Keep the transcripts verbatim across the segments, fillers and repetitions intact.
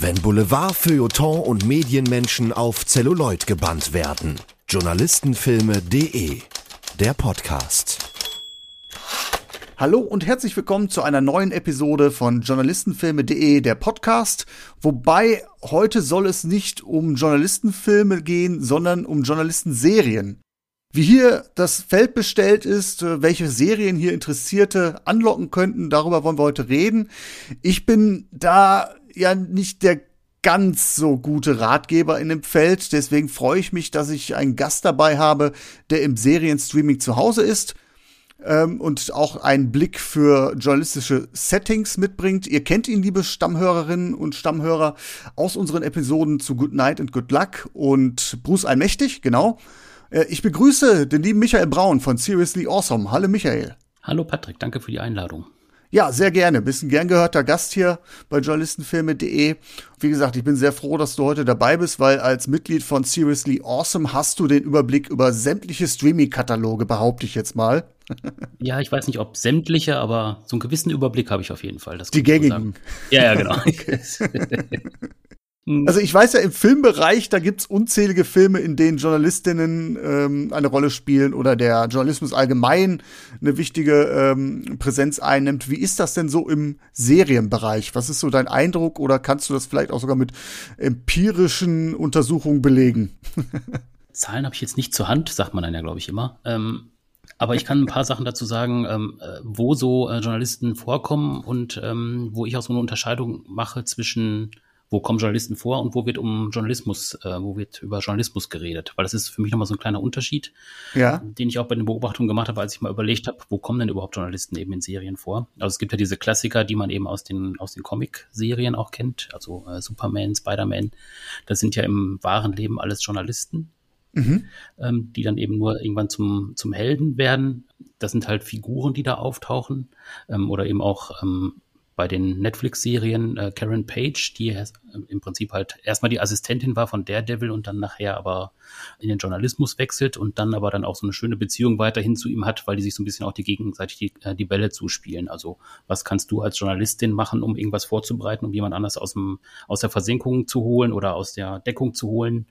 Wenn Boulevard, Feuilleton und Medienmenschen auf Zelluloid gebannt werden. Journalistenfilme.de, der Podcast. Hallo und herzlich willkommen zu einer neuen Episode von Journalistenfilme.de, der Podcast. Wobei, heute soll es nicht um Journalistenfilme gehen, sondern um Journalistenserien. Wie hier das Feld bestellt ist, welche Serien hier Interessierte anlocken könnten, darüber wollen wir heute reden. Ich bin da ja nicht der ganz so gute Ratgeber in dem Feld, deswegen freue ich mich, dass ich einen Gast dabei habe, der im Serienstreaming zu Hause ist. Ähm, und auch einen Blick für journalistische Settings mitbringt. Ihr kennt ihn, liebe Stammhörerinnen und Stammhörer, aus unseren Episoden zu Good Night and Good Luck und Bruce Allmächtig, genau. Äh, ich begrüße den lieben Michael Braun von Seriously Awesome. Hallo Michael. Hallo Patrick, danke für die Einladung. Ja, sehr gerne. Bist ein gern gehörter Gast hier bei journalistenfilme.de. Wie gesagt, ich bin sehr froh, dass du heute dabei bist, weil als Mitglied von Seriously Awesome hast du den Überblick über sämtliche Streaming-Kataloge, behaupte ich jetzt mal. Ja, ich weiß nicht, ob sämtliche, aber so einen gewissen Überblick habe ich auf jeden Fall. Das Die gängigen. Ja, ja, genau. Also ich weiß ja, im Filmbereich, da gibt's unzählige Filme, in denen Journalistinnen ähm, eine Rolle spielen oder der Journalismus allgemein eine wichtige ähm, Präsenz einnimmt. Wie ist das denn so im Serienbereich? Was ist so dein Eindruck oder kannst du das vielleicht auch sogar mit empirischen Untersuchungen belegen? Zahlen habe ich jetzt nicht zur Hand, sagt man dann ja, glaube ich, immer. Ähm Aber ich kann ein paar Sachen dazu sagen, ähm, wo so äh, Journalisten vorkommen und ähm, wo ich auch so eine Unterscheidung mache zwischen, wo kommen Journalisten vor und wo wird um Journalismus, äh, wo wird über Journalismus geredet. Weil das ist für mich nochmal so ein kleiner Unterschied, ja, den ich auch bei den Beobachtungen gemacht habe, als ich mal überlegt habe, wo kommen denn überhaupt Journalisten eben in Serien vor? Also es gibt ja diese Klassiker, die man eben aus den, aus den Comic-Serien auch kennt, also äh, Superman, Spider-Man, das sind ja im wahren Leben alles Journalisten. Mhm. Ähm, die dann eben nur irgendwann zum, zum Helden werden. Das sind halt Figuren, die da auftauchen. Ähm, oder eben auch ähm, bei den Netflix-Serien äh, Karen Page, die äh, im Prinzip halt erstmal die Assistentin war von Daredevil und dann nachher aber in den Journalismus wechselt und dann aber dann auch so eine schöne Beziehung weiterhin zu ihm hat, weil die sich so ein bisschen auch die gegenseitig die, äh, die Bälle zuspielen. Also was kannst du als Journalistin machen, um irgendwas vorzubereiten, um jemand anders aus dem aus der Versenkung zu holen oder aus der Deckung zu holen,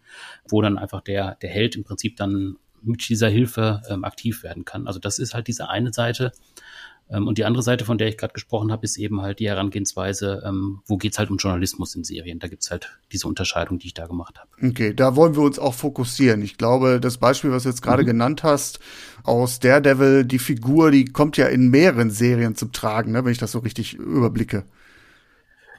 wo dann einfach der der Held im Prinzip dann mit dieser Hilfe ähm, aktiv werden kann. Also das ist halt diese eine Seite. Und die andere Seite, von der ich gerade gesprochen habe, ist eben halt die Herangehensweise, ähm, wo geht's halt um Journalismus in Serien. Da gibt's halt diese Unterscheidung, die ich da gemacht habe. Okay, da wollen wir uns auch fokussieren. Ich glaube, das Beispiel, was du jetzt gerade mhm. genannt hast, aus Daredevil, die Figur, die kommt ja in mehreren Serien zum Tragen, ne, wenn ich das so richtig überblicke.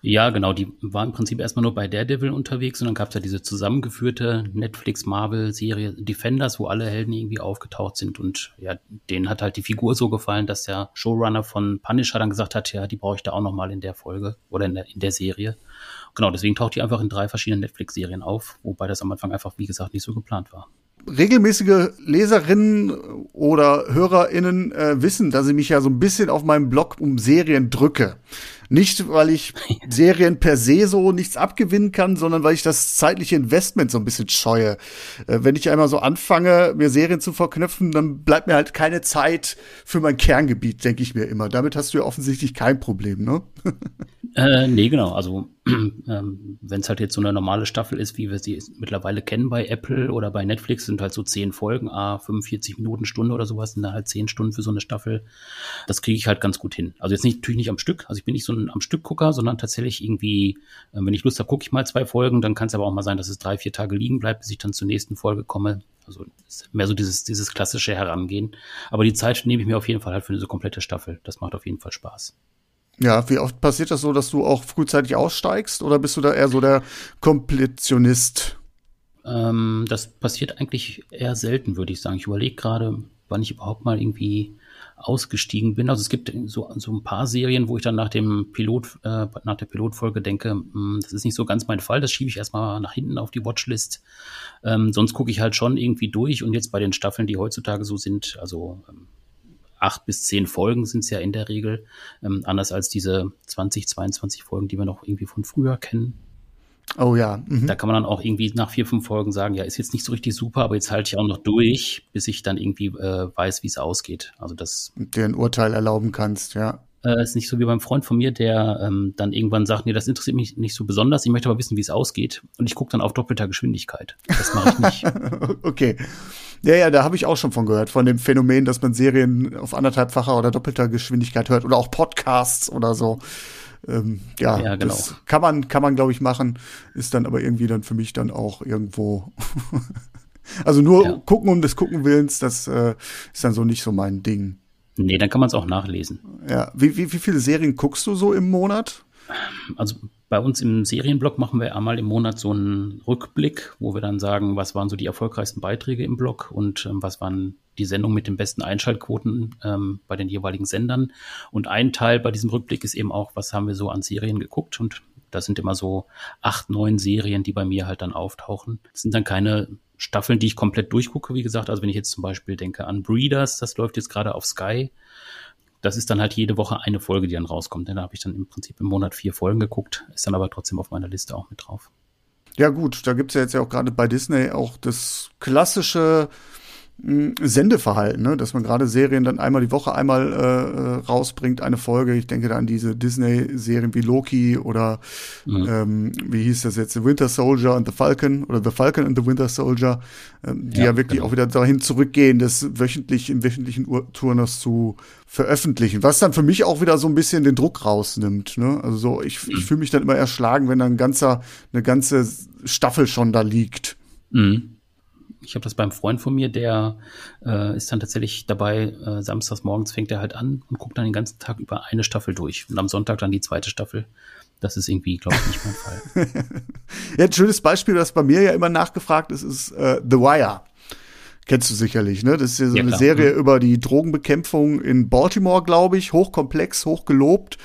Ja, genau, die war im Prinzip erstmal nur bei Daredevil unterwegs und dann gab es ja diese zusammengeführte Netflix-Marvel-Serie Defenders, wo alle Helden irgendwie aufgetaucht sind und ja, denen hat halt die Figur so gefallen, dass der Showrunner von Punisher dann gesagt hat, ja, die brauche ich da auch nochmal in der Folge oder in der, in der Serie. Genau, deswegen taucht die einfach in drei verschiedenen Netflix-Serien auf, wobei das am Anfang einfach, wie gesagt, nicht so geplant war. Regelmäßige Leserinnen oder HörerInnen äh, wissen, dass ich mich ja so ein bisschen auf meinem Blog um Serien drücke. Nicht, weil ich Serien per se so nichts abgewinnen kann, sondern weil ich das zeitliche Investment so ein bisschen scheue. Äh, wenn ich einmal so anfange, mir Serien zu verknüpfen, dann bleibt mir halt keine Zeit für mein Kerngebiet, denke ich mir immer. Damit hast du ja offensichtlich kein Problem, ne? äh, nee, genau. Also ähm, wenn es halt jetzt so eine normale Staffel ist, wie wir sie mittlerweile kennen bei Apple oder bei Netflix, sind halt so zehn Folgen, ah, fünfundvierzig Minuten, Stunde oder sowas, sind da halt zehn Stunden für so eine Staffel. Das kriege ich halt ganz gut hin. Also jetzt nicht, natürlich nicht am Stück, also ich bin nicht so ein Am-Stück-Gucker, sondern tatsächlich irgendwie, äh, wenn ich Lust habe, gucke ich mal zwei Folgen, dann kann es aber auch mal sein, dass es drei, vier Tage liegen bleibt, bis ich dann zur nächsten Folge komme. Also ist mehr so dieses, dieses klassische Herangehen. Aber die Zeit nehme ich mir auf jeden Fall halt für eine so komplette Staffel. Das macht auf jeden Fall Spaß. Ja, wie oft passiert das so, dass du auch frühzeitig aussteigst oder bist du da eher so der Komplettionist? Das passiert eigentlich eher selten, würde ich sagen. Ich überlege gerade, wann ich überhaupt mal irgendwie ausgestiegen bin. Also es gibt so, so ein paar Serien, wo ich dann nach dem Pilot, äh, nach der Pilotfolge denke, mh, das ist nicht so ganz mein Fall, das schiebe ich erstmal nach hinten auf die Watchlist. Ähm, sonst gucke ich halt schon irgendwie durch und jetzt bei den Staffeln, die heutzutage so sind, also ähm, acht bis zehn Folgen sind es ja in der Regel, ähm, anders als diese zwanzig, zweiundzwanzig Folgen, die wir noch irgendwie von früher kennen. Oh ja. Mhm. Da kann man dann auch irgendwie nach vier, fünf Folgen sagen, ja, ist jetzt nicht so richtig super, aber jetzt halte ich auch noch durch, bis ich dann irgendwie äh, weiß, wie es ausgeht. Also das. Dir ein Urteil erlauben kannst, ja. Äh, ist nicht so wie beim Freund von mir, der ähm, dann irgendwann sagt, nee, das interessiert mich nicht so besonders, ich möchte aber wissen, wie es ausgeht. Und ich gucke dann auf doppelter Geschwindigkeit. Das mache ich nicht. Okay. Ja, ja, da habe ich auch schon von gehört, von dem Phänomen, dass man Serien auf anderthalbfacher oder doppelter Geschwindigkeit hört oder auch Podcasts oder so. Ähm, ja, ja, genau. Das kann man, kann man, glaube ich, machen. Ist dann aber irgendwie dann für mich dann auch irgendwo also nur ja. gucken um des Gucken Willens, das äh, ist dann so nicht so mein Ding. Nee, dann kann man es auch nachlesen. Ja, wie, wie, wie viele Serien guckst du so im Monat? Also bei uns im Serienblog machen wir einmal im Monat so einen Rückblick, wo wir dann sagen, was waren so die erfolgreichsten Beiträge im Blog und ähm, was waren die Sendungen mit den besten Einschaltquoten ähm, bei den jeweiligen Sendern. Und ein Teil bei diesem Rückblick ist eben auch, was haben wir so an Serien geguckt, und das sind immer so acht, neun Serien, die bei mir halt dann auftauchen. Das sind dann keine Staffeln, die ich komplett durchgucke, wie gesagt. Also wenn ich jetzt zum Beispiel denke an Breeders, das läuft jetzt gerade auf Sky. Das ist dann halt jede Woche eine Folge, die dann rauskommt. Da habe ich dann im Prinzip im Monat vier Folgen geguckt, ist dann aber trotzdem auf meiner Liste auch mit drauf. Ja gut, da gibt es ja jetzt ja auch gerade bei Disney auch das klassische Sendeverhalten, ne? Dass man gerade Serien dann einmal die Woche einmal äh, rausbringt, eine Folge. Ich denke da an diese Disney-Serien wie Loki oder mhm. ähm, wie hieß das jetzt, The Winter Soldier and the Falcon oder The Falcon and the Winter Soldier, ähm, die ja, ja wirklich genau. auch wieder dahin zurückgehen, das wöchentlich im wöchentlichen Ur- Turnus zu veröffentlichen, was dann für mich auch wieder so ein bisschen den Druck rausnimmt, ne? Also so, ich, mhm. ich fühle mich dann immer erschlagen, wenn dann ein ganzer, eine ganze Staffel schon da liegt. Mhm. Ich habe das beim Freund von mir, der äh, ist dann tatsächlich dabei, äh, samstags morgens fängt er halt an und guckt dann den ganzen Tag über eine Staffel durch. Und am Sonntag dann die zweite Staffel. Das ist irgendwie, glaube ich, nicht mein Fall. Ja, ein schönes Beispiel, das bei mir ja immer nachgefragt ist, ist äh, The Wire. Kennst du sicherlich, ne? Das ist ja so ja, eine klar. Serie mhm. über die Drogenbekämpfung in Baltimore, glaube ich. Hochkomplex, hochgelobt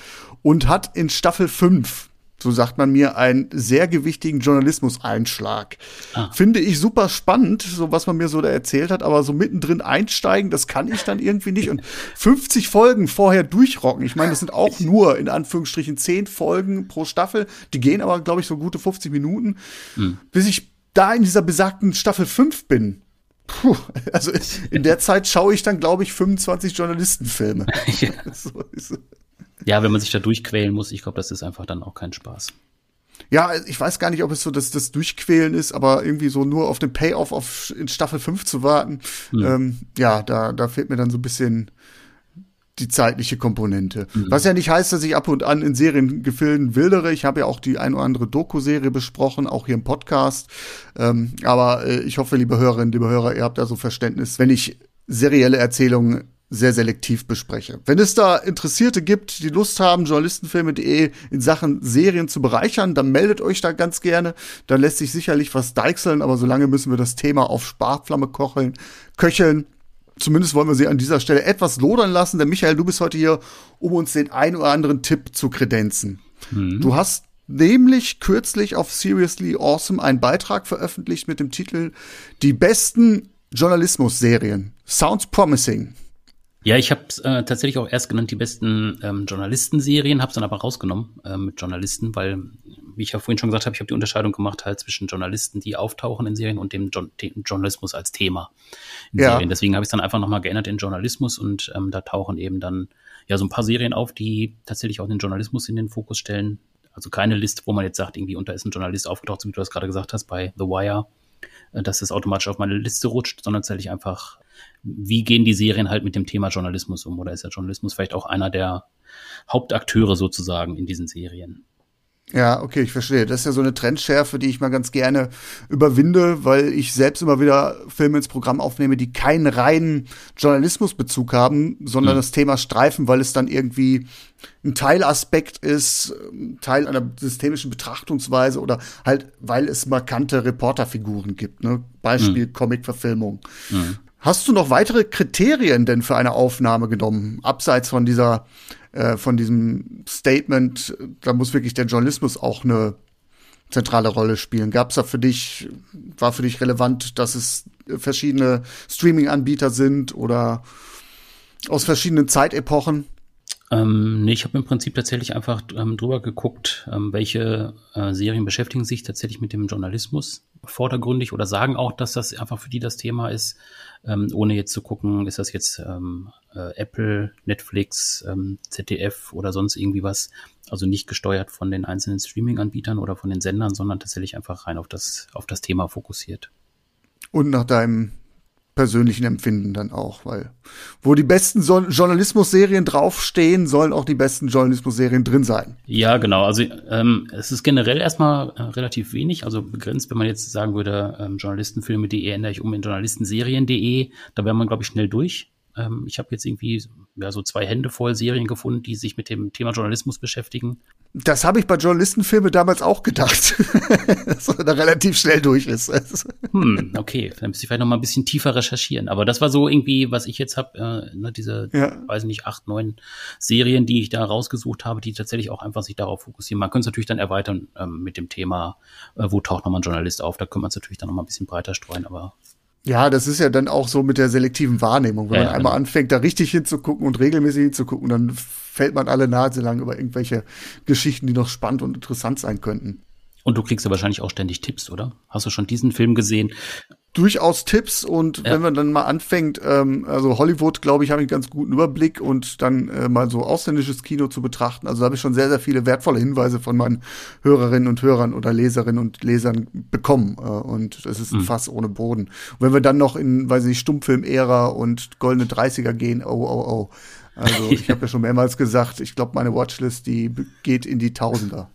und hat in Staffel fünf, so sagt man mir, einen sehr gewichtigen Journalismuseinschlag. Ah. Finde ich super spannend, so was man mir so da erzählt hat, aber so mittendrin einsteigen, das kann ich dann irgendwie nicht. Und fünfzig Folgen vorher durchrocken. Ich meine, das sind auch nur, in Anführungsstrichen, zehn Folgen pro Staffel. Die gehen aber, glaube ich, so gute fünfzig Minuten. Hm. Bis ich da in dieser besagten Staffel fünf bin. Puh, also in der Zeit schaue ich dann, glaube ich, fünfundzwanzig Journalistenfilme. Ja. So ist es. Ja, wenn man sich da durchquälen muss, ich glaube, das ist einfach dann auch kein Spaß. Ja, ich weiß gar nicht, ob es so das, das Durchquälen ist, aber irgendwie so nur auf den Payoff auf, in Staffel fünf zu warten, mhm. ähm, ja, da, da fehlt mir dann so ein bisschen die zeitliche Komponente. Mhm. Was ja nicht heißt, dass ich ab und an in Seriengefilden wildere. Ich habe ja auch die ein oder andere Doku-Serie besprochen, auch hier im Podcast. Ähm, aber äh, ich hoffe, liebe Hörerinnen, liebe Hörer, ihr habt da so Verständnis, wenn ich serielle Erzählungen sehr selektiv bespreche. Wenn es da Interessierte gibt, die Lust haben, journalistenfilme punkt de in Sachen Serien zu bereichern, dann meldet euch da ganz gerne. Dann lässt sich sicherlich was deichseln, aber solange müssen wir das Thema auf Sparflamme kocheln, köcheln. Zumindest wollen wir sie an dieser Stelle etwas lodern lassen, denn Michael, du bist heute hier, um uns den einen oder anderen Tipp zu kredenzen. Mhm. Du hast nämlich kürzlich auf Seriously Awesome einen Beitrag veröffentlicht mit dem Titel Die besten Journalismus-Serien. Sounds promising. Ja, ich habe es äh, tatsächlich auch erst genannt, die besten ähm, Journalistenserien, habe es dann aber rausgenommen äh, mit Journalisten, weil, wie ich ja vorhin schon gesagt habe, ich habe die Unterscheidung gemacht halt zwischen Journalisten, die auftauchen in Serien, und dem jo- T- Journalismus als Thema in ja. Serien. Deswegen habe ich es dann einfach nochmal geändert in Journalismus, und ähm, da tauchen eben dann ja so ein paar Serien auf, die tatsächlich auch den Journalismus in den Fokus stellen. Also keine Liste, wo man jetzt sagt, irgendwie, und da ist ein Journalist aufgetaucht, so wie du das gerade gesagt hast bei The Wire, äh, dass das automatisch auf meine Liste rutscht, sondern tatsächlich einfach, wie gehen die Serien halt mit dem Thema Journalismus um? Oder ist der Journalismus vielleicht auch einer der Hauptakteure sozusagen in diesen Serien? Ja, okay, ich verstehe. Das ist ja so eine Trendschärfe, die ich mal ganz gerne überwinde, weil ich selbst immer wieder Filme ins Programm aufnehme, die keinen reinen Journalismusbezug haben, sondern mhm. das Thema streifen, weil es dann irgendwie ein Teilaspekt ist, Teil einer systemischen Betrachtungsweise, oder halt, weil es markante Reporterfiguren gibt, ne? Beispiel mhm. Comic-Verfilmung. Mhm. Hast du noch weitere Kriterien denn für eine Aufnahme genommen, abseits von dieser, äh, von diesem Statement, da muss wirklich der Journalismus auch eine zentrale Rolle spielen? Gab's da für dich, war für dich relevant, dass es verschiedene Streaming-Anbieter sind oder aus verschiedenen Zeitepochen? Ähm, nee, ich habe im Prinzip tatsächlich einfach ähm, drüber geguckt, ähm, welche äh, Serien beschäftigen sich tatsächlich mit dem Journalismus. vordergründig oder sagen auch, dass das einfach für die das Thema ist, ähm, ohne jetzt zu gucken, ist das jetzt ähm, äh, Apple, Netflix, ähm, Z D F oder sonst irgendwie was, also nicht gesteuert von den einzelnen Streaming-Anbietern oder von den Sendern, sondern tatsächlich einfach rein auf das, auf das Thema fokussiert. Und nach deinem persönlichen Empfinden dann auch, weil wo die besten so- Journalismus-Serien draufstehen, sollen auch die besten Journalismus-Serien drin sein. Ja, genau. Also ähm, es ist generell erstmal äh, relativ wenig, also begrenzt, wenn man jetzt sagen würde, ähm, Journalistenfilme punkt de ändere ich um in Journalistenserien punkt de, da wäre man, glaube ich, schnell durch. Ähm, ich habe jetzt irgendwie ja, so zwei Hände voll Serien gefunden, die sich mit dem Thema Journalismus beschäftigen. Das habe ich bei Journalistenfilme damals auch gedacht, dass man da relativ schnell durch ist. Hm, okay, dann müsste ich vielleicht noch mal ein bisschen tiefer recherchieren. Aber das war so irgendwie, was ich jetzt habe, äh, ne, diese, ja. weiß nicht, acht, neun Serien, die ich da rausgesucht habe, die tatsächlich auch einfach sich darauf fokussieren. Man könnte es natürlich dann erweitern ähm, mit dem Thema, äh, wo taucht nochmal ein Journalist auf. Da könnte man es natürlich dann nochmal ein bisschen breiter streuen, aber... Ja, das ist ja dann auch so mit der selektiven Wahrnehmung. Wenn ja, man einmal genau. anfängt, da richtig hinzugucken und regelmäßig hinzugucken, dann fällt man alle Nase lang über irgendwelche Geschichten, die noch spannend und interessant sein könnten. Und du kriegst ja wahrscheinlich auch ständig Tipps, oder? Hast du schon diesen Film gesehen? Durchaus Tipps und ja. wenn man dann mal anfängt, ähm, also Hollywood, glaube ich, habe ich einen ganz guten Überblick und dann äh, mal so ausländisches Kino zu betrachten, also da habe ich schon sehr, sehr viele wertvolle Hinweise von meinen Hörerinnen und Hörern oder Leserinnen und Lesern bekommen äh, und das ist ein mhm. Fass ohne Boden. Und wenn wir dann noch in, weiß ich nicht, Stummfilm-Ära und goldene dreißiger gehen, oh, oh, oh. Also ich habe ja schon mehrmals gesagt, ich glaube, meine Watchlist, die geht in die Tausender.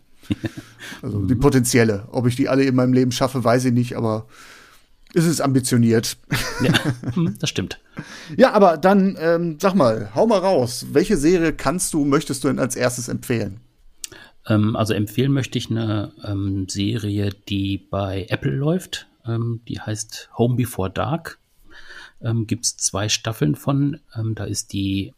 Also die potenzielle. Ob ich die alle in meinem Leben schaffe, weiß ich nicht, aber es ist ambitioniert. Ja, das stimmt. Ja, aber dann, ähm, sag mal, hau mal raus. Welche Serie kannst du, möchtest du denn als erstes empfehlen? Ähm, also empfehlen möchte ich eine ähm, Serie, die bei Apple läuft. Ähm, die heißt Home Before Dark. Ähm, gibt es zwei Staffeln von. Ähm, da ist die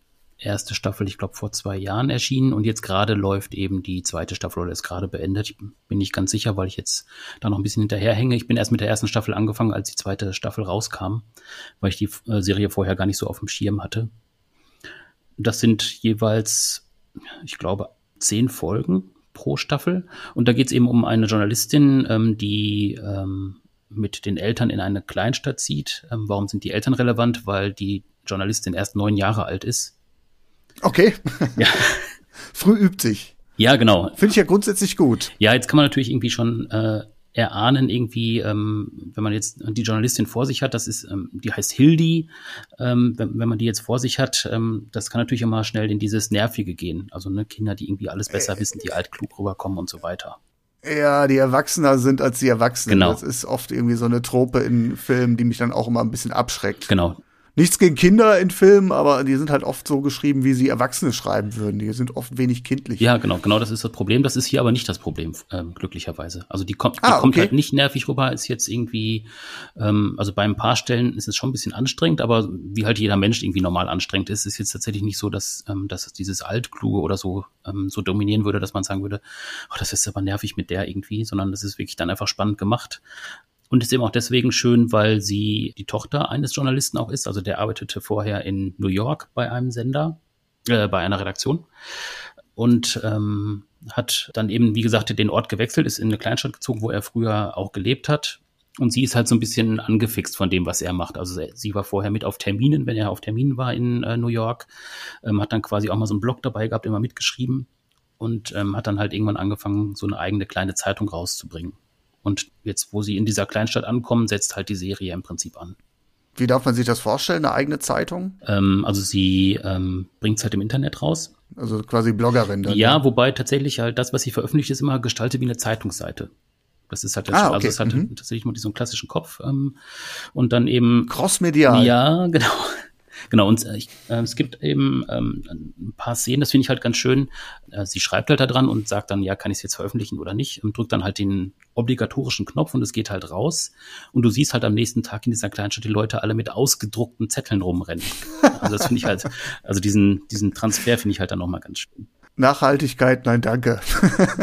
erste Staffel, ich glaube, vor zwei Jahren erschienen und jetzt gerade läuft eben die zweite Staffel oder ist gerade beendet. Ich bin nicht ganz sicher, weil ich jetzt da noch ein bisschen hinterherhänge. Ich bin erst mit der ersten Staffel angefangen, als die zweite Staffel rauskam, weil ich die äh, Serie vorher gar nicht so auf dem Schirm hatte. Das sind jeweils, ich glaube, zehn Folgen pro Staffel und da geht es eben um eine Journalistin, ähm, die ähm, mit den Eltern in eine Kleinstadt zieht. Ähm, warum sind die Eltern relevant? Weil die Journalistin erst neun Jahre alt ist. Okay. Ja. Früh übt sich. Ja, genau. Finde ich ja grundsätzlich gut. Ja, jetzt kann man natürlich irgendwie schon äh, erahnen, irgendwie, ähm, wenn man jetzt die Journalistin vor sich hat, das ist, ähm, die heißt Hildi, ähm, wenn, wenn man die jetzt vor sich hat, ähm, das kann natürlich immer schnell in dieses Nervige gehen. Also ne, Kinder, die irgendwie alles besser äh, wissen, die altklug rüberkommen und so weiter. Ja, die Erwachsener sind als die Erwachsenen. Genau. Das ist oft irgendwie so eine Trope in Filmen, die mich dann auch immer ein bisschen abschreckt. Genau. Nichts gegen Kinder in Filmen, aber die sind halt oft so geschrieben, wie sie Erwachsene schreiben würden. Die sind oft wenig kindlich. Ja, genau, genau, das ist das Problem. Das ist hier aber nicht das Problem, ähm, glücklicherweise. Also die kommt, die ah, okay. kommt halt nicht nervig rüber, ist jetzt irgendwie, ähm, also bei ein paar Stellen ist es schon ein bisschen anstrengend, aber wie halt jeder Mensch irgendwie normal anstrengend ist, ist jetzt tatsächlich nicht so, dass, ähm, dass dieses Altkluge oder so, ähm, so dominieren würde, dass man sagen würde, oh, das ist aber nervig mit der irgendwie, sondern das ist wirklich dann einfach spannend gemacht. Und ist eben auch deswegen schön, weil sie die Tochter eines Journalisten auch ist. Also der arbeitete vorher in New York bei einem Sender, äh, bei einer Redaktion. Und ähm, hat dann eben, wie gesagt, den Ort gewechselt, ist in eine Kleinstadt gezogen, wo er früher auch gelebt hat. Und sie ist halt so ein bisschen angefixt von dem, was er macht. Also sie war vorher mit auf Terminen, wenn er auf Terminen war in äh, New York. Ähm, hat dann quasi auch mal so einen Blog dabei gehabt, immer mitgeschrieben. Und ähm, hat dann halt irgendwann angefangen, so eine eigene kleine Zeitung rauszubringen. Und jetzt, wo sie in dieser Kleinstadt ankommen, setzt halt die Serie im Prinzip an. Wie darf man sich das vorstellen, eine eigene Zeitung? Ähm, also sie ähm, bringt es halt im Internet raus. Also quasi Bloggerin dann. Ja, ne? Wobei tatsächlich halt das, was sie veröffentlicht, ist immer gestaltet wie eine Zeitungsseite. Das ist halt das, ah, okay. Also es hat mhm. tatsächlich mal diesen klassischen Kopf. Ähm, und dann eben crossmedial. Ja, genau. Genau, und äh, ich, äh, es gibt eben ähm, ein paar Szenen, das finde ich halt ganz schön. Äh, sie schreibt halt da dran und sagt dann, ja, kann ich es jetzt veröffentlichen oder nicht? Und drückt dann halt den obligatorischen Knopf und es geht halt raus. Und du siehst halt am nächsten Tag in dieser Kleinstadt die Leute alle mit ausgedruckten Zetteln rumrennen. Also das finde ich halt, also diesen, diesen Transfer finde ich halt dann nochmal ganz schön. Nachhaltigkeit, nein, danke.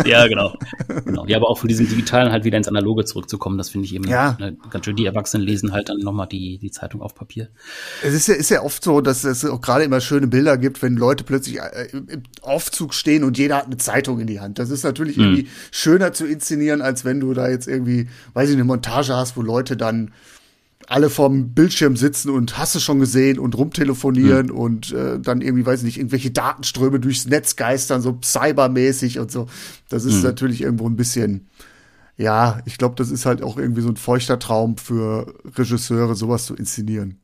Ja, genau. genau. Ja, aber auch von diesem Digitalen halt wieder ins Analoge zurückzukommen, das finde ich eben ja. ne, ganz schön. Die Erwachsenen lesen halt dann nochmal die, die Zeitung auf Papier. Es ist ja, ist ja oft so, dass es auch gerade immer schöne Bilder gibt, wenn Leute plötzlich im Aufzug stehen und jeder hat eine Zeitung in die Hand. Das ist natürlich mhm. irgendwie schöner zu inszenieren, als wenn du da jetzt irgendwie, weiß ich, eine Montage hast, wo Leute dann alle vorm Bildschirm sitzen und hast es schon gesehen und rumtelefonieren hm. und äh, dann irgendwie, weiß ich nicht, irgendwelche Datenströme durchs Netz geistern, so cybermäßig und so. Das ist hm. natürlich irgendwo ein bisschen, ja, ich glaube, das ist halt auch irgendwie so ein feuchter Traum für Regisseure, sowas zu inszenieren.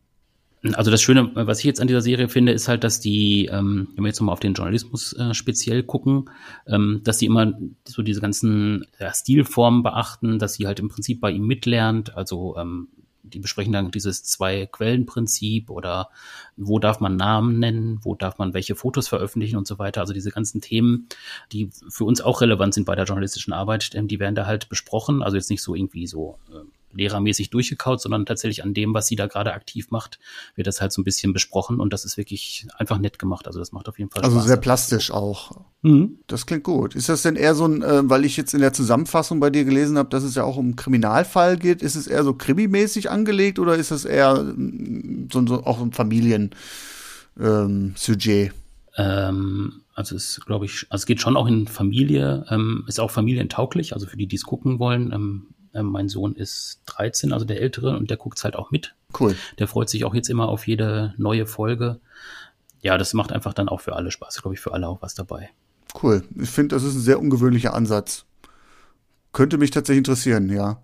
Also das Schöne, was ich jetzt an dieser Serie finde, ist halt, dass die, ähm, wenn wir jetzt nochmal auf den Journalismus äh, speziell gucken, ähm, dass die immer so diese ganzen ja, Stilformen beachten, dass sie halt im Prinzip bei ihm mitlernt, also ähm, die besprechen dann dieses Zwei-Quellen-Prinzip oder wo darf man Namen nennen, wo darf man welche Fotos veröffentlichen und so weiter. Also diese ganzen Themen, die für uns auch relevant sind bei der journalistischen Arbeit, die werden da halt besprochen. Also jetzt nicht so irgendwie so äh, lehrermäßig durchgekaut, sondern tatsächlich an dem, was sie da gerade aktiv macht, wird das halt so ein bisschen besprochen. Und das ist wirklich einfach nett gemacht. Also das macht auf jeden Fall Spaß. Also sehr plastisch auch. Mhm. Das klingt gut. Ist das denn eher so ein, äh, weil ich jetzt in der Zusammenfassung bei dir gelesen habe, dass es ja auch um einen Kriminalfall geht, ist es eher so krimimäßig angelegt oder ist es eher so, so auch ein Familien-Sujet? Ähm, ähm, also es glaube ich, also es geht schon auch in Familie, ähm, ist auch familientauglich, also für die, die es gucken wollen. Ähm, äh, mein Sohn ist dreizehn, also der Ältere, und der guckt es halt auch mit. Cool. Der freut sich auch jetzt immer auf jede neue Folge. Ja, das macht einfach dann auch für alle Spaß, glaube ich, für alle auch was dabei. Cool. Ich finde, das ist ein sehr ungewöhnlicher Ansatz. Könnte mich tatsächlich interessieren, ja.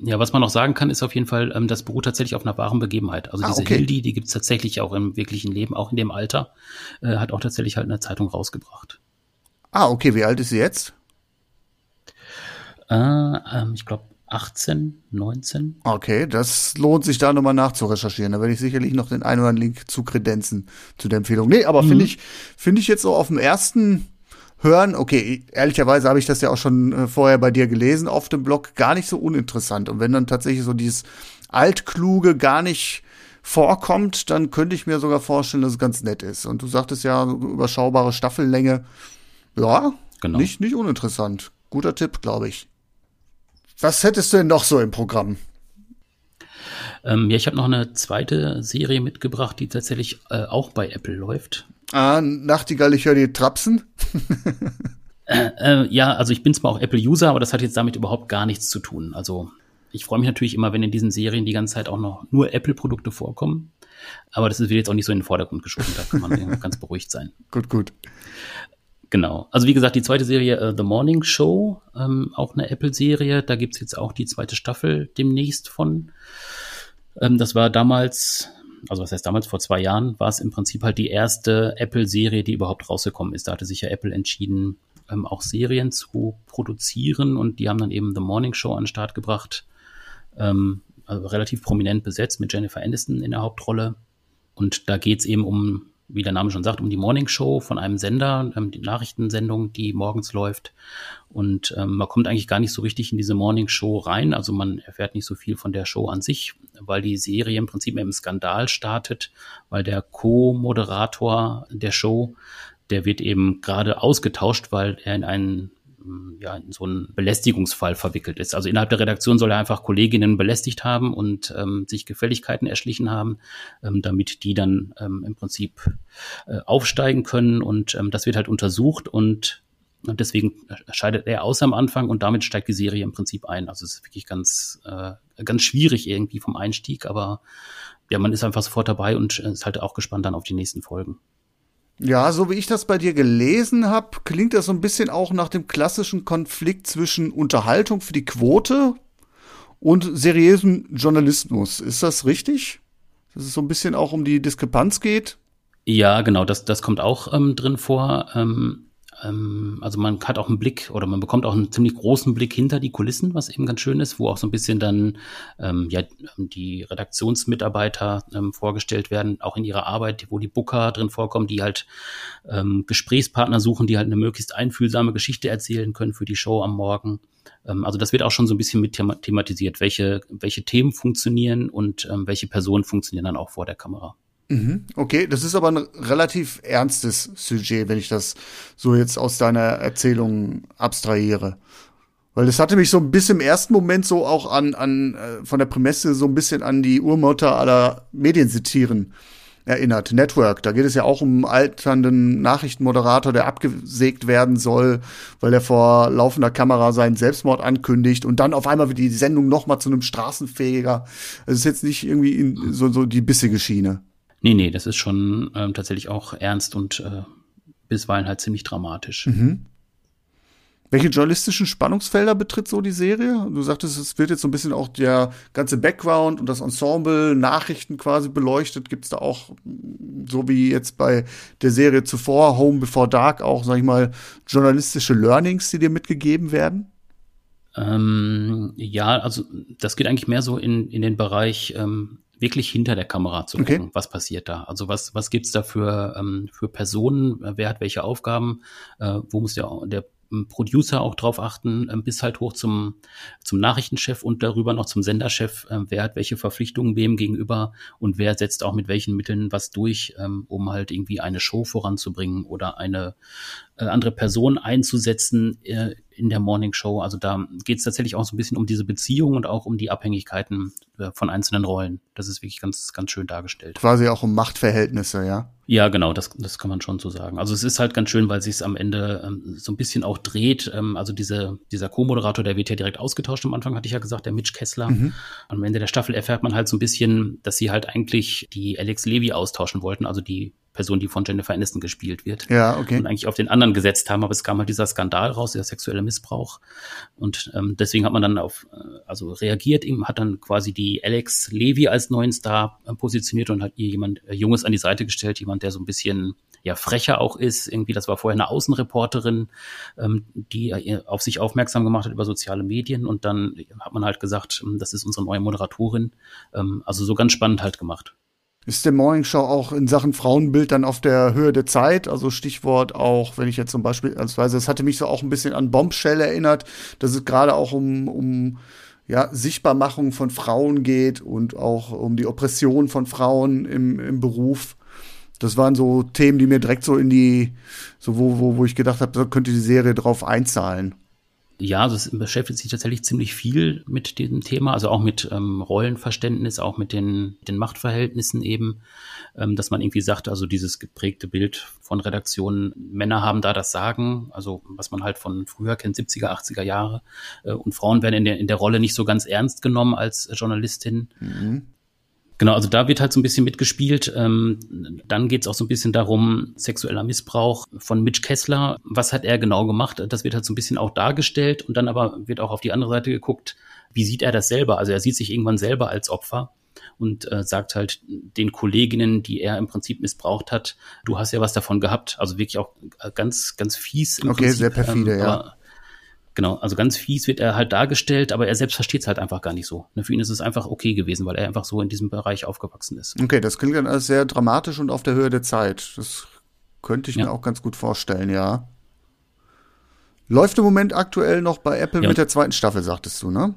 Ja, was man noch sagen kann, ist auf jeden Fall, ähm, das beruht tatsächlich auf einer wahren Begebenheit. Also ah, diese okay. Hildi, die gibt es tatsächlich auch im wirklichen Leben, auch in dem Alter, äh, hat auch tatsächlich halt eine Zeitung rausgebracht. Ah, okay. Wie alt ist sie jetzt? Äh, ähm, ich glaube achtzehn, neunzehn. Okay, das lohnt sich da nochmal nachzurecherchieren. Da werde ich sicherlich noch den einen oder anderen Link zu kredenzen, zu der Empfehlung. Nee, aber mhm. finde ich, finde ich jetzt so auf dem ersten Hören, okay, ehrlicherweise habe ich das ja auch schon vorher bei dir gelesen, auf dem Blog gar nicht so uninteressant. Und wenn dann tatsächlich so dieses Altkluge gar nicht vorkommt, dann könnte ich mir sogar vorstellen, dass es ganz nett ist. Und du sagtest ja, überschaubare Staffellänge. Ja, genau. nicht, nicht uninteressant. Guter Tipp, glaube ich. Was hättest du denn noch so im Programm? Ähm, ja, ich habe noch eine zweite Serie mitgebracht, die tatsächlich äh, auch bei Apple läuft. Ah, Nachtigall, ich höre die Trapsen. äh, äh, ja, also ich bin zwar auch Apple-User, aber das hat jetzt damit überhaupt gar nichts zu tun. Also ich freue mich natürlich immer, wenn in diesen Serien die ganze Zeit auch noch nur Apple-Produkte vorkommen. Aber das wird jetzt auch nicht so in den Vordergrund geschoben. Da kann man ganz beruhigt sein. Gut, gut. Genau. Also wie gesagt, die zweite Serie uh, The Morning Show, ähm, auch eine Apple-Serie. Da gibt's jetzt auch die zweite Staffel demnächst von. Ähm, das war damals, also was heißt damals, vor zwei Jahren, war es im Prinzip halt die erste Apple-Serie, die überhaupt rausgekommen ist. Da hatte sich ja Apple entschieden, ähm, auch Serien zu produzieren. Und die haben dann eben The Morning Show an den Start gebracht. Ähm, also relativ prominent besetzt mit Jennifer Aniston in der Hauptrolle. Und da geht's eben um, wie der Name schon sagt, um die Morning Show von einem Sender, ähm, die Nachrichtensendung, die morgens läuft. Und ähm, man kommt eigentlich gar nicht so richtig in diese Morning Show rein. Also man erfährt nicht so viel von der Show an sich, weil die Serie im Prinzip mit einem Skandal startet, weil der Co-Moderator der Show, der wird eben gerade ausgetauscht, weil er in einen, ja, in so einen Belästigungsfall verwickelt ist. Also innerhalb der Redaktion soll er einfach Kolleginnen belästigt haben und ähm, sich Gefälligkeiten erschlichen haben, ähm, damit die dann ähm, im Prinzip äh, aufsteigen können. Und ähm, das wird halt untersucht und, und deswegen scheidet er aus am Anfang und damit steigt die Serie im Prinzip ein. Also es ist wirklich ganz, äh, ganz schwierig irgendwie vom Einstieg, aber ja, man ist einfach sofort dabei und ist halt auch gespannt dann auf die nächsten Folgen. Ja, so wie ich das bei dir gelesen habe, klingt das so ein bisschen auch nach dem klassischen Konflikt zwischen Unterhaltung für die Quote und seriösem Journalismus. Ist das richtig? Dass es so ein bisschen auch um die Diskrepanz geht? Ja, genau, das, das kommt auch ähm, drin vor. Ähm, ähm, also man hat auch einen Blick oder man bekommt auch einen ziemlich großen Blick hinter die Kulissen, was eben ganz schön ist, wo auch so ein bisschen dann ähm, ja die Redaktionsmitarbeiter ähm, vorgestellt werden, auch in ihrer Arbeit, wo die Booker drin vorkommen, die halt ähm, Gesprächspartner suchen, die halt eine möglichst einfühlsame Geschichte erzählen können für die Show am Morgen. Ähm, also das wird auch schon so ein bisschen mit thema- thematisiert, welche, welche Themen funktionieren und ähm, welche Personen funktionieren dann auch vor der Kamera. Okay, das ist aber ein relativ ernstes Sujet, wenn ich das so jetzt aus deiner Erzählung abstrahiere. Weil das hatte mich so ein bisschen im ersten Moment so auch an, an von der Prämisse so ein bisschen an die Urmutter aller Mediensatiren erinnert. Network, da geht es ja auch um einen alternden Nachrichtenmoderator, der abgesägt werden soll, weil er vor laufender Kamera seinen Selbstmord ankündigt und dann auf einmal wird die Sendung nochmal zu einem Straßenfeger. Es ist jetzt nicht irgendwie in, so, so die bissige Schiene. Nee, nee, das ist schon ähm, tatsächlich auch ernst und äh, bisweilen halt ziemlich dramatisch. Mhm. Welche journalistischen Spannungsfelder betritt so die Serie? Du sagtest, es wird jetzt so ein bisschen auch der ganze Background und das Ensemble, Nachrichten quasi beleuchtet. Gibt es da auch, so wie jetzt bei der Serie zuvor, Home Before Dark, auch, sag ich mal, journalistische Learnings, die dir mitgegeben werden? Ähm, ja, also das geht eigentlich mehr so in, in den Bereich ähm wirklich hinter der Kamera zu gucken, okay. Was passiert da? Also was was gibt's da für, ähm, für Personen? Wer hat welche Aufgaben? Äh, wo muss der der Producer auch drauf achten? Äh, bis halt hoch zum zum Nachrichtenchef und darüber noch zum Senderchef. Äh, wer hat welche Verpflichtungen wem gegenüber? Und wer setzt auch mit welchen Mitteln was durch, ähm, um halt irgendwie eine Show voranzubringen oder eine äh, andere Person einzusetzen äh, in der Morning Show? Also da geht es tatsächlich auch so ein bisschen um diese Beziehung und auch um die Abhängigkeiten von einzelnen Rollen. Das ist wirklich ganz, ganz schön dargestellt. Quasi auch um Machtverhältnisse, ja? Ja, genau, das, das kann man schon so sagen. Also es ist halt ganz schön, weil es sich am Ende ähm, so ein bisschen auch dreht. Ähm, also diese, dieser Co-Moderator, der wird ja direkt ausgetauscht. Am Anfang hatte ich ja gesagt, der Mitch Kessler. Mhm. Am Ende der Staffel erfährt man halt so ein bisschen, dass sie halt eigentlich die Alex Levy austauschen wollten, also die Person, die von Jennifer Aniston gespielt wird. Ja, okay. Und eigentlich auf den anderen gesetzt haben, aber es kam halt dieser Skandal raus, dieser sexuelle Missbrauch. Und ähm, deswegen hat man dann auf, also reagiert, eben hat dann quasi die Alex Levy als neuen Star äh, positioniert und hat ihr jemand äh, Junges an die Seite gestellt, jemand, der so ein bisschen ja frecher auch ist. Irgendwie, das war vorher eine Außenreporterin, ähm, die äh, auf sich aufmerksam gemacht hat über soziale Medien. Und dann hat man halt gesagt, das ist unsere neue Moderatorin. Ähm, also so ganz spannend halt gemacht. Ist der Morning Show auch in Sachen Frauenbild dann auf der Höhe der Zeit? Also Stichwort auch, wenn ich jetzt zum Beispiel, also es hatte mich so auch ein bisschen an Bombshell erinnert, dass es gerade auch um, um ja, Sichtbarmachung von Frauen geht und auch um die Oppression von Frauen im, im Beruf. Das waren so Themen, die mir direkt so in die, so wo, wo, wo ich gedacht habe, da könnte die Serie drauf einzahlen. Ja, also es beschäftigt sich tatsächlich ziemlich viel mit diesem Thema, also auch mit ähm, Rollenverständnis, auch mit den, den Machtverhältnissen eben, ähm, dass man irgendwie sagt, also dieses geprägte Bild von Redaktionen, Männer haben da das Sagen, also was man halt von früher kennt, siebziger, achtziger Jahre, äh, und Frauen werden in der, in der Rolle nicht so ganz ernst genommen als äh, Journalistin. Mhm. Genau, also da wird halt so ein bisschen mitgespielt. Dann geht's auch so ein bisschen darum, sexueller Missbrauch von Mitch Kessler. Was hat er genau gemacht? Das wird halt so ein bisschen auch dargestellt und dann aber wird auch auf die andere Seite geguckt, wie sieht er das selber? Also er sieht sich irgendwann selber als Opfer und äh, sagt halt den Kolleginnen, die er im Prinzip missbraucht hat, du hast ja was davon gehabt. Also wirklich auch ganz, ganz fies im Prinzip. Okay, sehr perfide, ähm, ja. Genau, also ganz fies wird er halt dargestellt, aber er selbst versteht es halt einfach gar nicht so. Für ihn ist es einfach okay gewesen, weil er einfach so in diesem Bereich aufgewachsen ist. Okay, das klingt dann alles sehr dramatisch und auf der Höhe der Zeit. Das könnte ich ja. mir auch ganz gut vorstellen, ja. Läuft im Moment aktuell noch bei Apple ja. mit der zweiten Staffel, sagtest du, ne?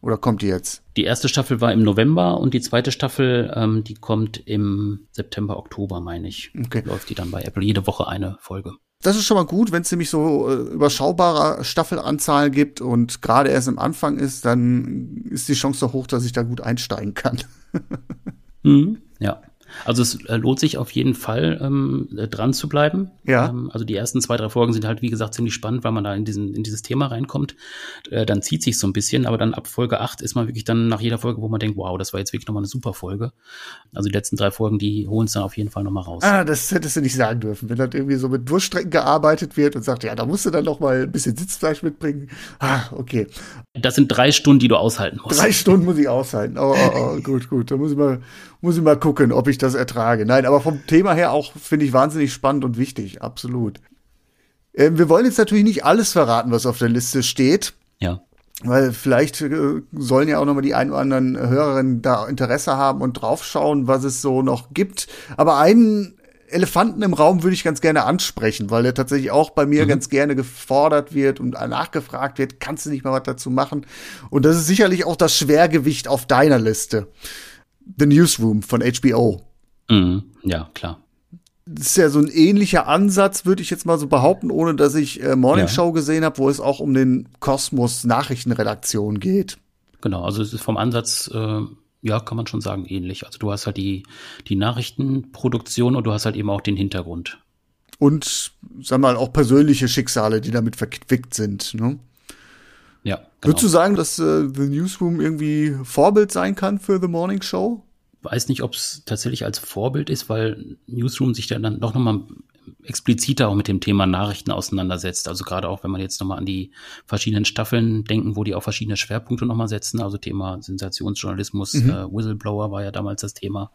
Oder kommt die jetzt? Die erste Staffel war im November und die zweite Staffel, ähm, die kommt im September, Oktober, meine ich. Okay. Läuft die dann bei Apple. Jede Woche eine Folge. Das ist schon mal gut, wenn es nämlich so äh, überschaubare Staffelanzahlen gibt und gerade erst am Anfang ist, dann ist die Chance doch hoch, dass ich da gut einsteigen kann. Mhm, ja, also es äh, lohnt sich auf jeden Fall, ähm, dran zu bleiben. Ja. Ähm, also die ersten zwei, drei Folgen sind halt, wie gesagt, ziemlich spannend, weil man da in, diesen, in dieses Thema reinkommt. Äh, dann zieht sich so ein bisschen, aber dann ab Folge acht ist man wirklich dann nach jeder Folge, wo man denkt, wow, das war jetzt wirklich nochmal eine super Folge. Also die letzten drei Folgen, die holen es dann auf jeden Fall nochmal raus. Ah, das hättest du nicht sagen dürfen. Wenn dann irgendwie so mit Durchstrecken gearbeitet wird und sagt, ja, da musst du dann nochmal ein bisschen Sitzfleisch mitbringen. Ah, okay. Das sind drei Stunden, die du aushalten musst. Drei Stunden muss ich aushalten. Oh, oh, oh. gut, gut. Da muss ich mal, muss ich mal gucken, ob ich das ertrage. Nein, aber vom Thema her auch, finde ich, wahnsinnig spannend und wichtig. Absolut. Ähm, wir wollen jetzt natürlich nicht alles verraten, was auf der Liste steht. Ja. Weil vielleicht äh, sollen ja auch nochmal die ein oder anderen Hörerinnen da Interesse haben und draufschauen, was es so noch gibt. Aber einen Elefanten im Raum würde ich ganz gerne ansprechen, weil der tatsächlich auch bei mir mhm. ganz gerne gefordert wird und nachgefragt wird, kannst du nicht mal was dazu machen? Und das ist sicherlich auch das Schwergewicht auf deiner Liste. The Newsroom von H B O. Mhm. Ja, klar. Das ist ja so ein ähnlicher Ansatz, würde ich jetzt mal so behaupten, ohne dass ich äh, Morning Show ja. gesehen habe, wo es auch um den Kosmos Nachrichtenredaktion geht. Genau, also es ist vom Ansatz, äh, ja, kann man schon sagen, ähnlich. Also du hast halt die, die Nachrichtenproduktion und du hast halt eben auch den Hintergrund. Und, sag mal, auch persönliche Schicksale, die damit verquickt sind, ne? Ja, genau. Würdest du sagen, dass äh, The Newsroom irgendwie Vorbild sein kann für The Morning Show? Weiß nicht, ob es tatsächlich als Vorbild ist, weil Newsroom sich dann doch nochmal expliziter auch mit dem Thema Nachrichten auseinandersetzt. Also gerade auch, wenn man jetzt nochmal an die verschiedenen Staffeln denken, wo die auch verschiedene Schwerpunkte nochmal setzen. Also Thema Sensationsjournalismus, mhm. äh, Whistleblower war ja damals das Thema.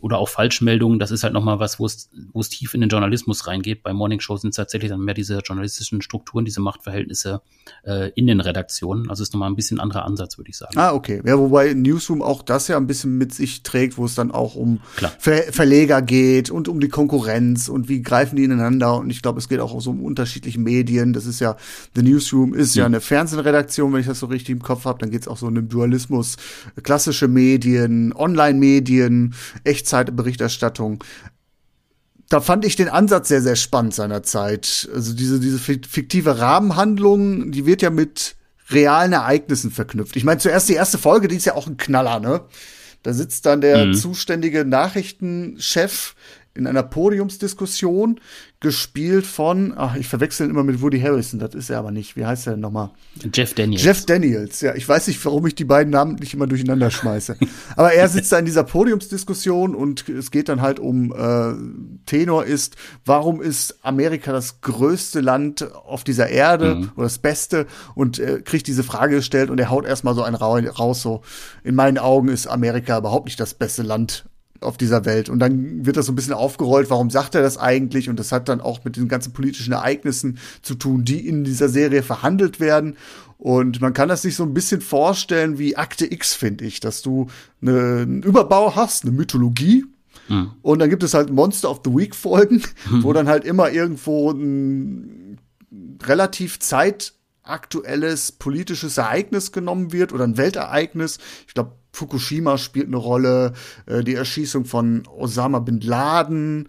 Oder auch Falschmeldungen. Das ist halt nochmal was, wo es wo es tief in den Journalismus reingeht. Bei Morning Show sind es tatsächlich dann mehr diese journalistischen Strukturen, diese Machtverhältnisse äh, in den Redaktionen. Also ist nochmal ein bisschen anderer Ansatz, würde ich sagen. Ah, okay. Ja, wobei Newsroom auch das ja ein bisschen mit sich trägt, wo es dann auch um Ver- Verleger geht und um die Konkurrenz und wie greifen die ineinander, und ich glaube, es geht auch so um unterschiedliche Medien. Das ist ja, The Newsroom ist ja, ja eine Fernsehredaktion, wenn ich das so richtig im Kopf habe, dann geht es auch so in einem Dualismus, klassische Medien, Online-Medien, Echtzeitberichterstattung. Da fand ich den Ansatz sehr, sehr spannend seinerzeit. Also diese, diese fiktive Rahmenhandlung, die wird ja mit realen Ereignissen verknüpft. Ich meine, zuerst die erste Folge, die ist ja auch ein Knaller, ne? Da sitzt dann der mhm. zuständige Nachrichtenchef in einer Podiumsdiskussion, gespielt von, ach, ich verwechsel ihn immer mit Woody Harrelson, das ist er aber nicht. Wie heißt er denn nochmal? Jeff Daniels. Jeff Daniels, ja. Ich weiß nicht, warum ich die beiden Namen nicht immer durcheinander schmeiße. Aber er sitzt da in dieser Podiumsdiskussion und es geht dann halt um, äh, Tenor ist, warum ist Amerika das größte Land auf dieser Erde mhm. oder das Beste? Und äh, kriegt diese Frage gestellt und er haut erstmal so einen raus, so, in meinen Augen ist Amerika überhaupt nicht das beste Land auf dieser Welt. Und dann wird das so ein bisschen aufgerollt, warum sagt er das eigentlich? Und das hat dann auch mit den ganzen politischen Ereignissen zu tun, die in dieser Serie verhandelt werden. Und man kann das sich so ein bisschen vorstellen wie Akte X, finde ich, dass du einen Überbau hast, eine Mythologie. Mhm. Und dann gibt es halt Monster of the Week Folgen, mhm. wo dann halt immer irgendwo ein relativ zeitaktuelles politisches Ereignis genommen wird oder ein Weltereignis. Ich glaube, Fukushima spielt eine Rolle, äh, die Erschießung von Osama bin Laden,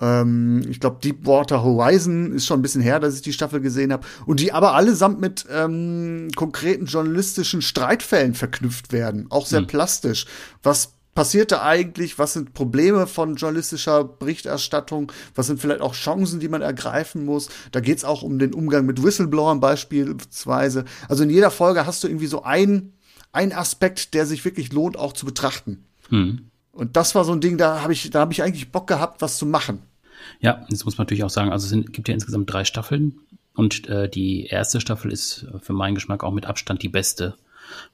ähm, ich glaube Deepwater Horizon ist schon ein bisschen her, dass ich die Staffel gesehen habe, und die aber allesamt mit ähm, konkreten journalistischen Streitfällen verknüpft werden, auch sehr mhm. plastisch. Was passiert da eigentlich, was sind Probleme von journalistischer Berichterstattung, was sind vielleicht auch Chancen, die man ergreifen muss. Da geht's auch um den Umgang mit Whistleblowern beispielsweise. Also in jeder Folge hast du irgendwie so ein Ein Aspekt, der sich wirklich lohnt, auch zu betrachten. Hm. Und das war so ein Ding, da habe ich, da habe ich eigentlich Bock gehabt, was zu machen. Ja, jetzt muss man natürlich auch sagen, also es gibt ja insgesamt drei Staffeln und äh, die erste Staffel ist für meinen Geschmack auch mit Abstand die beste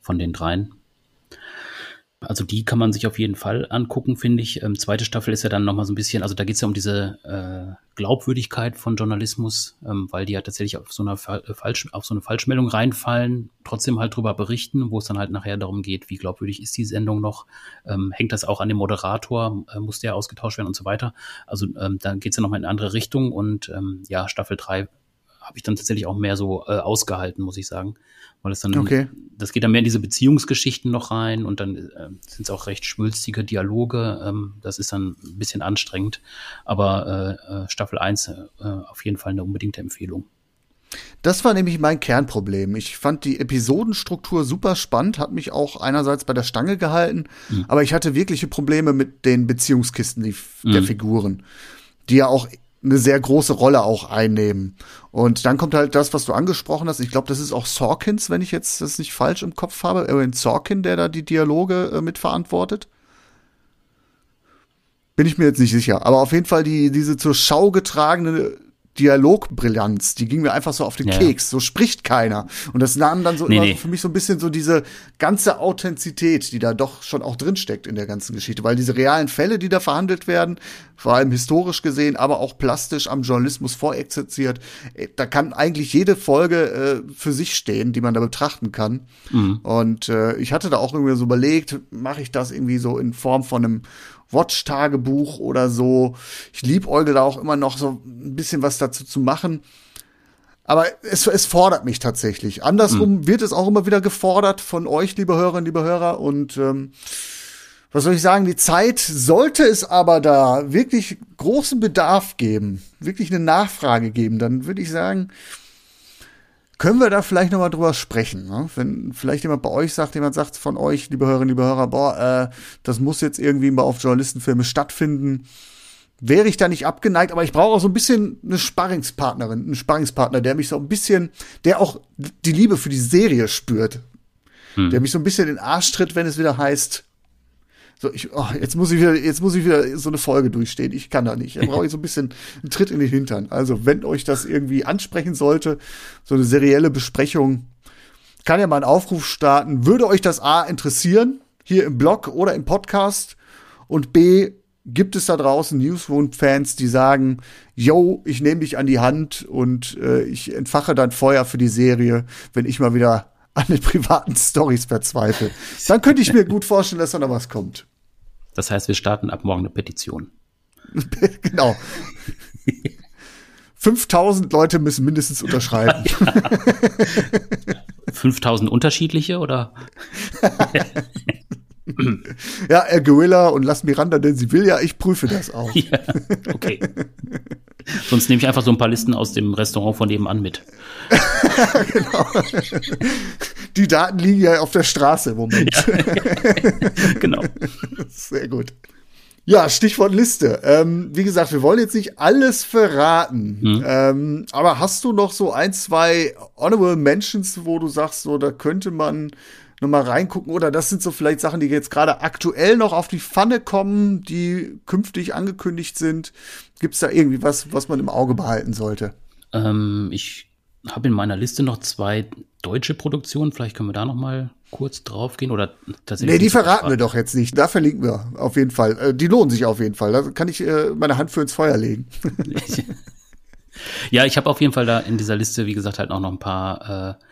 von den dreien. Also die kann man sich auf jeden Fall angucken, finde ich. Ähm, zweite Staffel ist ja dann nochmal so ein bisschen, also da geht es ja um diese äh, Glaubwürdigkeit von Journalismus, ähm, weil die ja tatsächlich auf so, einer Fa- Falsch- auf so eine Falschmeldung reinfallen, trotzdem halt drüber berichten, wo es dann halt nachher darum geht, wie glaubwürdig ist die Sendung noch, ähm, hängt das auch an dem Moderator, äh, muss der ausgetauscht werden und so weiter. Also ähm, da geht es ja nochmal in eine andere Richtung und ähm, ja, Staffel drei habe ich dann tatsächlich auch mehr so äh, ausgehalten, muss ich sagen. Weil es dann, okay. das geht dann mehr in diese Beziehungsgeschichten noch rein und dann äh, sind es auch recht schwülstige Dialoge. Ähm, das ist dann ein bisschen anstrengend. Aber äh, Staffel eins äh, auf jeden Fall eine unbedingte Empfehlung. Das war nämlich mein Kernproblem. Ich fand die Episodenstruktur super spannend, hat mich auch einerseits bei der Stange gehalten, mhm. aber ich hatte wirkliche Probleme mit den Beziehungskisten die, der mhm. Figuren, die ja auch eine sehr große Rolle auch einnehmen. Und dann kommt halt das, was du angesprochen hast. Ich glaube, das ist auch Sorkins, wenn ich jetzt das nicht falsch im Kopf habe. Aaron Sorkin, der da die Dialoge äh, mitverantwortet. Bin ich mir jetzt nicht sicher. Aber auf jeden Fall die diese zur Schau getragene Dialogbrillanz, die ging mir einfach so auf den ja. Keks. So spricht keiner. Und das nahm dann so nee, immer nee. für mich so ein bisschen so diese ganze Authentizität, die da doch schon auch drinsteckt in der ganzen Geschichte. Weil diese realen Fälle, die da verhandelt werden, vor allem historisch gesehen, aber auch plastisch am Journalismus vorexerziert, da kann eigentlich jede Folge äh, für sich stehen, die man da betrachten kann. Mhm. Und äh, ich hatte da auch irgendwie so überlegt, mache ich das irgendwie so in Form von einem Watch-Tagebuch oder so. Ich liebäugle da auch immer noch so ein bisschen was dazu zu machen. Aber es, es fordert mich tatsächlich. Andersrum mhm. wird es auch immer wieder gefordert von euch, liebe Hörerinnen, liebe Hörer. Und ähm, was soll ich sagen, die Zeit, sollte es aber da wirklich großen Bedarf geben, wirklich eine Nachfrage geben, dann würde ich sagen, können wir da vielleicht nochmal drüber sprechen. Ne? Wenn vielleicht jemand bei euch sagt, jemand sagt von euch, liebe Hörerinnen, liebe Hörer, boah, äh, das muss jetzt irgendwie mal auf Journalistenfilme stattfinden, wäre ich da nicht abgeneigt, aber ich brauche auch so ein bisschen eine Sparringspartnerin, einen Sparringspartner, der mich so ein bisschen, der auch die Liebe für die Serie spürt, hm. der mich so ein bisschen in den Arsch tritt, wenn es wieder heißt, so ich, oh, jetzt muss ich wieder, jetzt muss ich wieder so eine Folge durchstehen, ich kann da nicht, da brauche ich so ein bisschen einen Tritt in den Hintern. Also wenn euch das irgendwie ansprechen sollte, so eine serielle Besprechung, kann ja mal einen Aufruf starten, würde euch das A interessieren, hier im Blog oder im Podcast, und B, gibt es da draußen Newsroom-Fans, die sagen, yo, ich nehme dich an die Hand und äh, ich entfache dann Feuer für die Serie, wenn ich mal wieder an den privaten Storys verzweifle. Dann könnte ich mir gut vorstellen, dass da noch was kommt. Das heißt, wir starten ab morgen eine Petition. Genau. fünftausend Leute müssen mindestens unterschreiben. Ja. fünftausend unterschiedliche, oder? Ja, Herr Gorilla und lass Miranda, denn sie will ja, ich prüfe das auch. Ja, okay. Sonst nehme ich einfach so ein paar Listen aus dem Restaurant von nebenan mit. Genau. Die Daten liegen ja auf der Straße im Moment. Ja. Genau. Sehr gut. Ja, Stichwort Liste. Ähm, wie gesagt, wir wollen jetzt nicht alles verraten. Hm. Ähm, aber hast du noch so ein, zwei Honorable Mentions, wo du sagst, so, da könnte man nochmal reingucken, oder das sind so vielleicht Sachen, die jetzt gerade aktuell noch auf die Pfanne kommen, die künftig angekündigt sind. Gibt es da irgendwie was, was man im Auge behalten sollte? Ähm, ich habe in meiner Liste noch zwei deutsche Produktionen, vielleicht können wir da nochmal kurz drauf gehen, oder tatsächlich. Nee, die verraten wir doch jetzt nicht, da verlinken wir auf jeden Fall. Die lohnen sich auf jeden Fall, da kann ich meine Hand für ins Feuer legen. Ja, ich habe auf jeden Fall da in dieser Liste, wie gesagt, halt auch noch ein paar äh,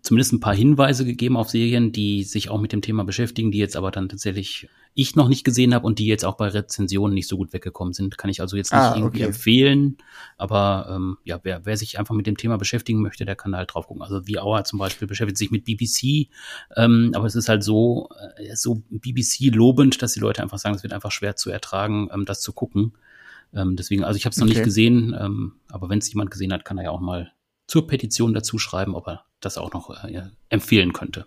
zumindest ein paar Hinweise gegeben auf Serien, die sich auch mit dem Thema beschäftigen, die jetzt aber dann tatsächlich ich noch nicht gesehen habe und die jetzt auch bei Rezensionen nicht so gut weggekommen sind. Kann ich also jetzt nicht ah, okay. irgendwie empfehlen, aber ähm, ja, wer, wer sich einfach mit dem Thema beschäftigen möchte, der kann da halt drauf gucken. Also The Auer zum Beispiel beschäftigt sich mit B B C, ähm, aber es ist halt so, so B B C-lobend, dass die Leute einfach sagen, es wird einfach schwer zu ertragen, ähm, das zu gucken. Ähm, deswegen, also ich habe es noch okay. nicht gesehen, ähm, aber wenn es jemand gesehen hat, kann er ja auch mal zur Petition dazu schreiben, ob er das auch noch äh, empfehlen könnte.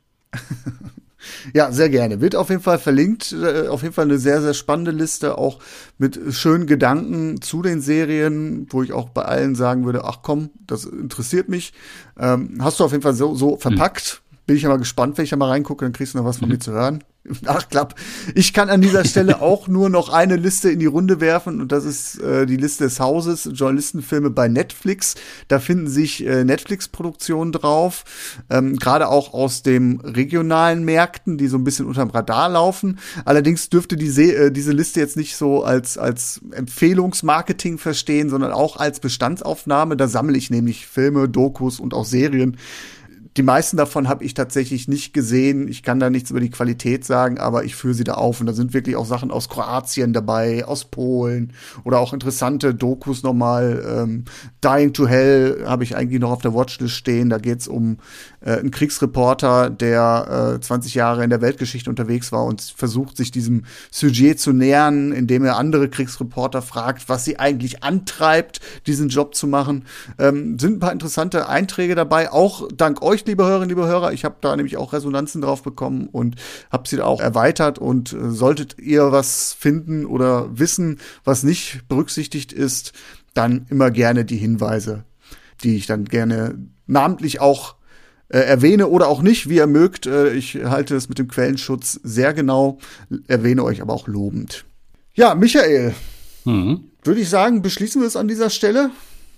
Ja, sehr gerne. Wird auf jeden Fall verlinkt. Äh, auf jeden Fall eine sehr, sehr spannende Liste, auch mit schönen Gedanken zu den Serien, wo ich auch bei allen sagen würde, ach komm, das interessiert mich. Ähm, hast du auf jeden Fall so, so verpackt. Mhm. Bin ich ja mal gespannt, wenn ich da mal reingucke, dann kriegst du noch was von mhm. mir zu hören. Ach, klapp. Ich kann an dieser Stelle auch nur noch eine Liste in die Runde werfen, und das ist äh, die Liste des Hauses, Journalistenfilme bei Netflix. Da finden sich äh, Netflix-Produktionen drauf, ähm, gerade auch aus den regionalen Märkten, die so ein bisschen unterm Radar laufen. Allerdings dürfte die Se- äh, diese Liste jetzt nicht so als, als Empfehlungsmarketing verstehen, sondern auch als Bestandsaufnahme. Da sammle ich nämlich Filme, Dokus und auch Serien. Die meisten davon habe ich tatsächlich nicht gesehen. Ich kann da nichts über die Qualität sagen, aber ich führe sie da auf. Und da sind wirklich auch Sachen aus Kroatien dabei, aus Polen oder auch interessante Dokus nochmal. Ähm, Dying to Hell habe ich eigentlich noch auf der Watchlist stehen. Da geht's um äh, einen Kriegsreporter, der äh, zwanzig Jahre in der Weltgeschichte unterwegs war und versucht, sich diesem Sujet zu nähern, indem er andere Kriegsreporter fragt, was sie eigentlich antreibt, diesen Job zu machen. Ähm, sind ein paar interessante Einträge dabei, auch dank euch, liebe Hörerinnen, liebe Hörer. Ich habe da nämlich auch Resonanzen drauf bekommen und habe sie da auch erweitert. Und äh, solltet ihr was finden oder wissen, was nicht berücksichtigt ist, dann immer gerne die Hinweise, die ich dann gerne namentlich auch äh, erwähne oder auch nicht, wie ihr mögt. Äh, ich halte es mit dem Quellenschutz sehr genau, erwähne euch aber auch lobend. Ja, Michael, mhm. würde ich sagen, beschließen wir es an dieser Stelle.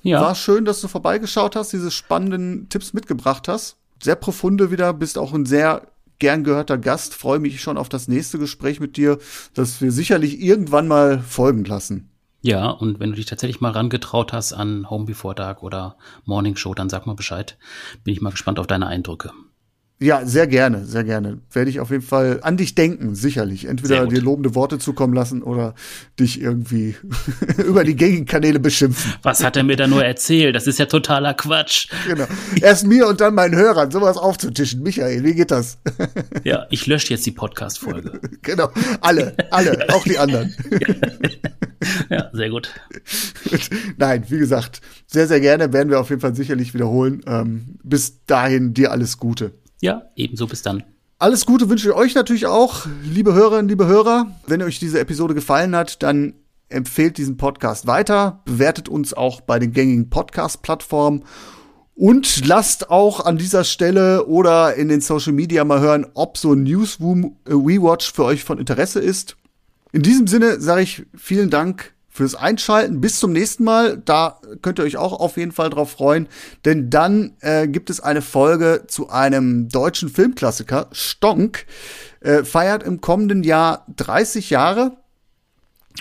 Ja. War schön, dass du vorbeigeschaut hast, diese spannenden Tipps mitgebracht hast. Sehr profunde wieder, bist auch ein sehr gern gehörter Gast. Freue mich schon auf das nächste Gespräch mit dir, das wir sicherlich irgendwann mal folgen lassen. Ja, und wenn du dich tatsächlich mal rangetraut hast an Home Before Dark oder Morning Show, dann sag mal Bescheid. Bin ich mal gespannt auf deine Eindrücke. Ja, sehr gerne, sehr gerne. Werde ich auf jeden Fall an dich denken, sicherlich. Entweder dir lobende Worte zukommen lassen oder dich irgendwie über die Gegenkanäle beschimpfen. Was hat er mir da nur erzählt? Das ist ja totaler Quatsch. Genau. Erst mir und dann meinen Hörern sowas aufzutischen. Michael, wie geht das? Ja, ich lösche jetzt die Podcast-Folge. Genau, alle, alle, auch die anderen. Ja, sehr gut. Nein, wie gesagt, sehr, sehr gerne. Werden wir auf jeden Fall sicherlich wiederholen. Ähm, bis dahin dir alles Gute. Ja, ebenso. Bis dann. Alles Gute wünsche ich euch natürlich auch, liebe Hörerinnen, liebe Hörer. Wenn euch diese Episode gefallen hat, dann empfehlt diesen Podcast weiter. Bewertet uns auch bei den gängigen Podcast-Plattformen. Und lasst auch an dieser Stelle oder in den Social Media mal hören, ob so ein Newsroom Rewatch für euch von Interesse ist. In diesem Sinne sage ich vielen Dank fürs Einschalten. Bis zum nächsten Mal. Da könnt ihr euch auch auf jeden Fall drauf freuen. Denn dann äh, gibt es eine Folge zu einem deutschen Filmklassiker. Stonk äh, feiert im kommenden Jahr dreißig Jahre.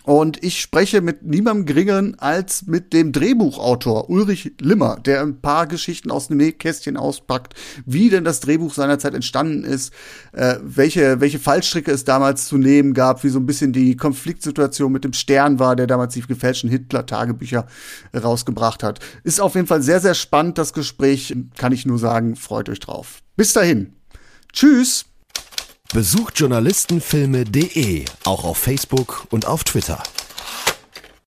Und ich spreche mit niemandem Geringeren als mit dem Drehbuchautor Ulrich Limmer, der ein paar Geschichten aus dem Nähkästchen auspackt, wie denn das Drehbuch seinerzeit entstanden ist, äh, welche, welche Fallstricke es damals zu nehmen gab, wie so ein bisschen die Konfliktsituation mit dem Stern war, der damals die gefälschten Hitler-Tagebücher rausgebracht hat. Ist auf jeden Fall sehr, sehr spannend, das Gespräch. Kann ich nur sagen, freut euch drauf. Bis dahin. Tschüss. Besucht Journalistenfilme punkt de, auch auf Facebook und auf Twitter.